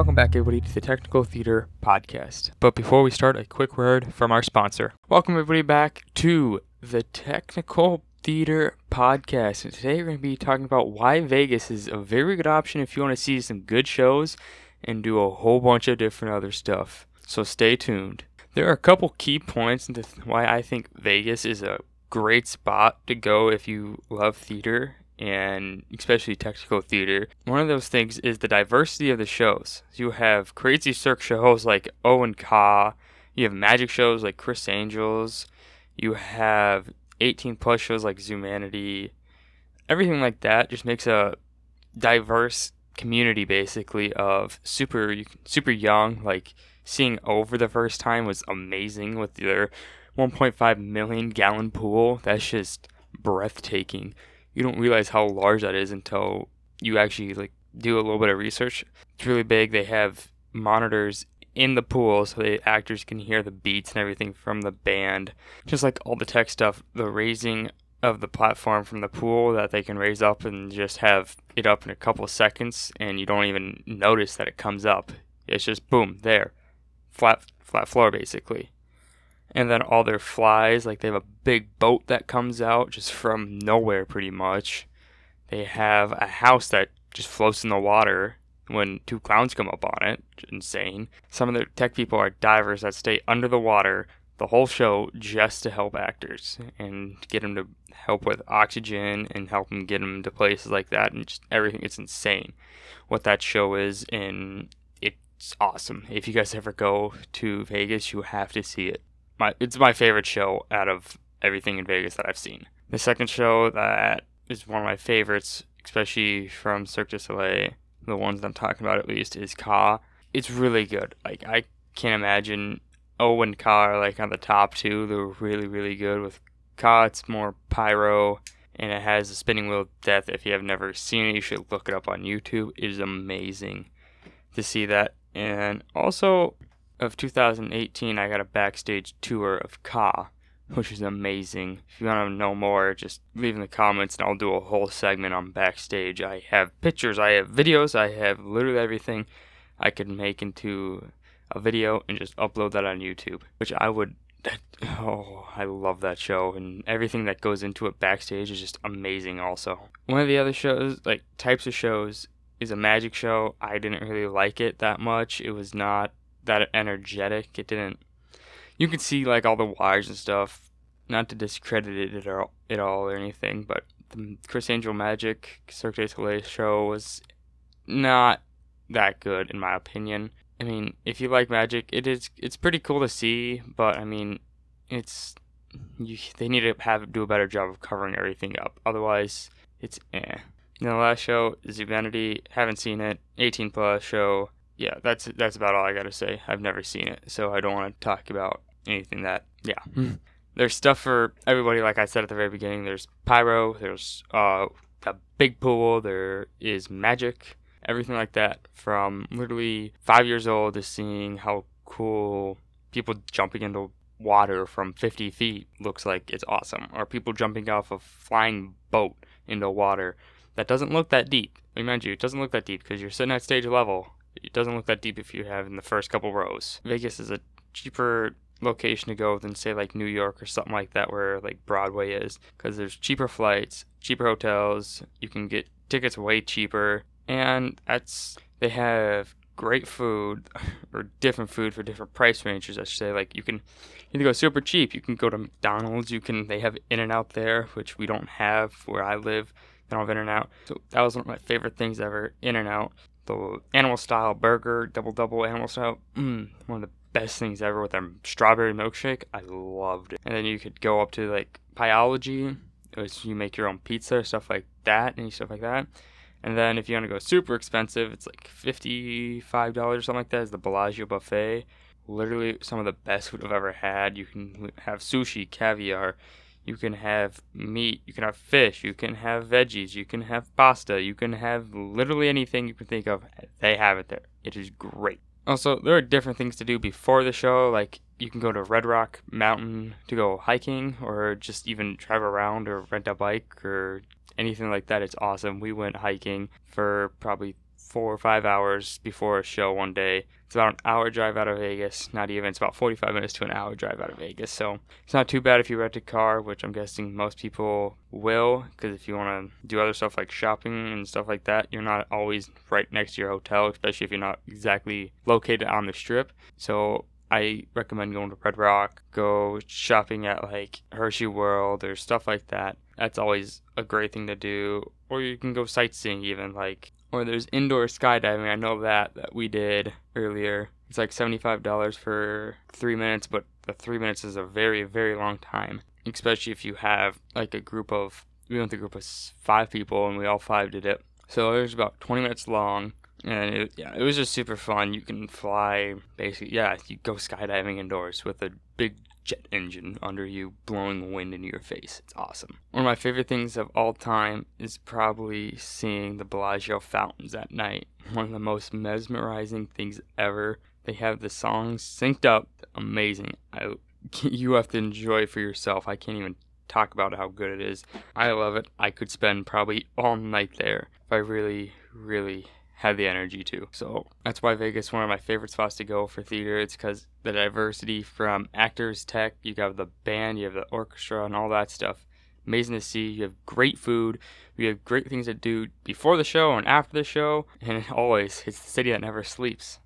Welcome back, everybody, to the Technical Theater Podcast. But before we start, a quick word from our sponsor. Welcome, everybody, back to the Technical Theater Podcast. And today we're going to be talking about why Vegas is a very good option if you want to see some good shows and do a whole bunch of different other stuff. So stay tuned. There are a couple key points into why I think Vegas is a great spot to go if you love theater, and especially technical theater. One of those things is the diversity of the shows. You have crazy circus shows like Owen Kaa. You have magic shows like Chris Angel's. You have 18-plus shows like Zumanity. Everything like that just makes a diverse community, basically, of super young. Like, seeing Over the first time was amazing with their 1.5 million gallon pool. That's just breathtaking. You don't realize how large that is until you actually do a little bit of research. It's really big. They have monitors in the pool so the actors can hear the beats and everything from the band. Just like all the tech stuff, the raising of the platform from the pool that they can raise up and just have it up in a couple of seconds, and you don't even notice that it comes up. It's just boom, there. Flat floor, basically. And then all their flies, like they have a big boat that comes out just from nowhere pretty much. They have a house that just floats in the water when two clowns come up on it. It's insane. Some of the tech people are divers that stay under the water the whole show just to help actors and get them to help with oxygen and help them get them to places like that and just everything. It's insane what that show is, and it's awesome. If you guys ever go to Vegas, you have to see it. It's my favorite show out of everything in Vegas that I've seen. The second show that is one of my favorites, especially from Cirque du Soleil, the ones that I'm talking about at least, is Ka. It's really good. I can't imagine Owen Kaa are on the top two. They're really, really good. With Ka, it's more pyro, and it has the spinning wheel of death. If you have never seen it, you should look it up on YouTube. It is amazing to see that. And also, of 2018, I got a backstage tour of Ka, which is amazing. If you want to know more, just leave in the comments and I'll do a whole segment on backstage. I have pictures, I have videos, I have literally everything I could make into a video and just upload that on YouTube, which I love that show, and everything that goes into it backstage is just amazing also. One of the other shows, types of shows, is a magic show. I didn't really like it that much. It was not that energetic. It didn't. You could see all the wires and stuff. Not to discredit it at all or anything, but the Chris Angel Magic Cirque du Soleil show was not that good in my opinion. I mean, if you like magic, it's pretty cool to see, but I mean, they need to do a better job of covering everything up. Otherwise, it's eh. And the last show is Zumanity. Haven't seen it. 18+ show. Yeah, that's about all I gotta say. I've never seen it, so I don't want to talk about anything that, yeah. There's stuff for everybody, like I said at the very beginning. There's pyro, there's a big pool, there is magic, everything like that, from literally 5 years old to seeing how cool people jumping into water from 50 feet looks like. It's awesome. Or people jumping off a flying boat into water that doesn't look that deep. Mind you, it doesn't look that deep because you're sitting at stage level. It doesn't look that deep if you have in the first couple rows. Vegas is a cheaper location to go than, say, New York or something like that, where Broadway is, because there's cheaper flights, cheaper hotels. You can get tickets way cheaper, and they have great food, or different food for different price ranges, I should say. You can either go super cheap, you can go to McDonald's, they have In-N-Out there, which we don't have where I live. They don't have In-N-Out. So that was one of my favorite things ever, In-N-Out. The animal style burger, double animal style, one of the best things ever, with their strawberry milkshake. I loved it. And then you could go up to Pyology, which you make your own pizza, stuff like that. And then if you want to go super expensive, it's $55 or something like that, is the Bellagio buffet. Literally some of the best food I've ever had. You can have sushi, caviar, you can have meat, you can have fish, you can have veggies, you can have pasta, you can have literally anything you can think of. They have it there. It is great. Also, there are different things to do before the show. You can go to Red Rock Mountain to go hiking, or just even drive around or rent a bike or anything like that. It's awesome. We went hiking for probably 4 or 5 hours before a show one day. It's about an hour drive out of Vegas. Not even. It's about 45 minutes to an hour drive out of Vegas. So it's not too bad if you rent a car, which I'm guessing most people will, because if you want to do other stuff like shopping and stuff like that, you're not always right next to your hotel, especially if you're not exactly located on the Strip. So I recommend going to Red Rock, go shopping at like Hershey World or stuff like that. That's always a great thing to do. Or you can go sightseeing even, like, or there's indoor skydiving. I know that we did earlier. It's like $75 for 3 minutes, but the 3 minutes is a very, very long time, especially if you have like a group of, we went with a group of 5 people and we all 5 did it. So it was about 20 minutes long. And it was just super fun. You can fly, basically, you go skydiving indoors with a big jet engine under you, blowing wind into your face. It's awesome. One of my favorite things of all time is probably seeing the Bellagio Fountains at night. One of the most mesmerizing things ever. They have the songs synced up. Amazing. You have to enjoy for yourself. I can't even talk about how good it is. I love it. I could spend probably all night there if I really, really had the energy to. So that's why Vegas is one of my favorite spots to go for theater. It's because the diversity from actors, tech, you have the band, you have the orchestra and all that stuff. Amazing to see. You have great food. You have great things to do before the show and after the show. And always, it's the city that never sleeps.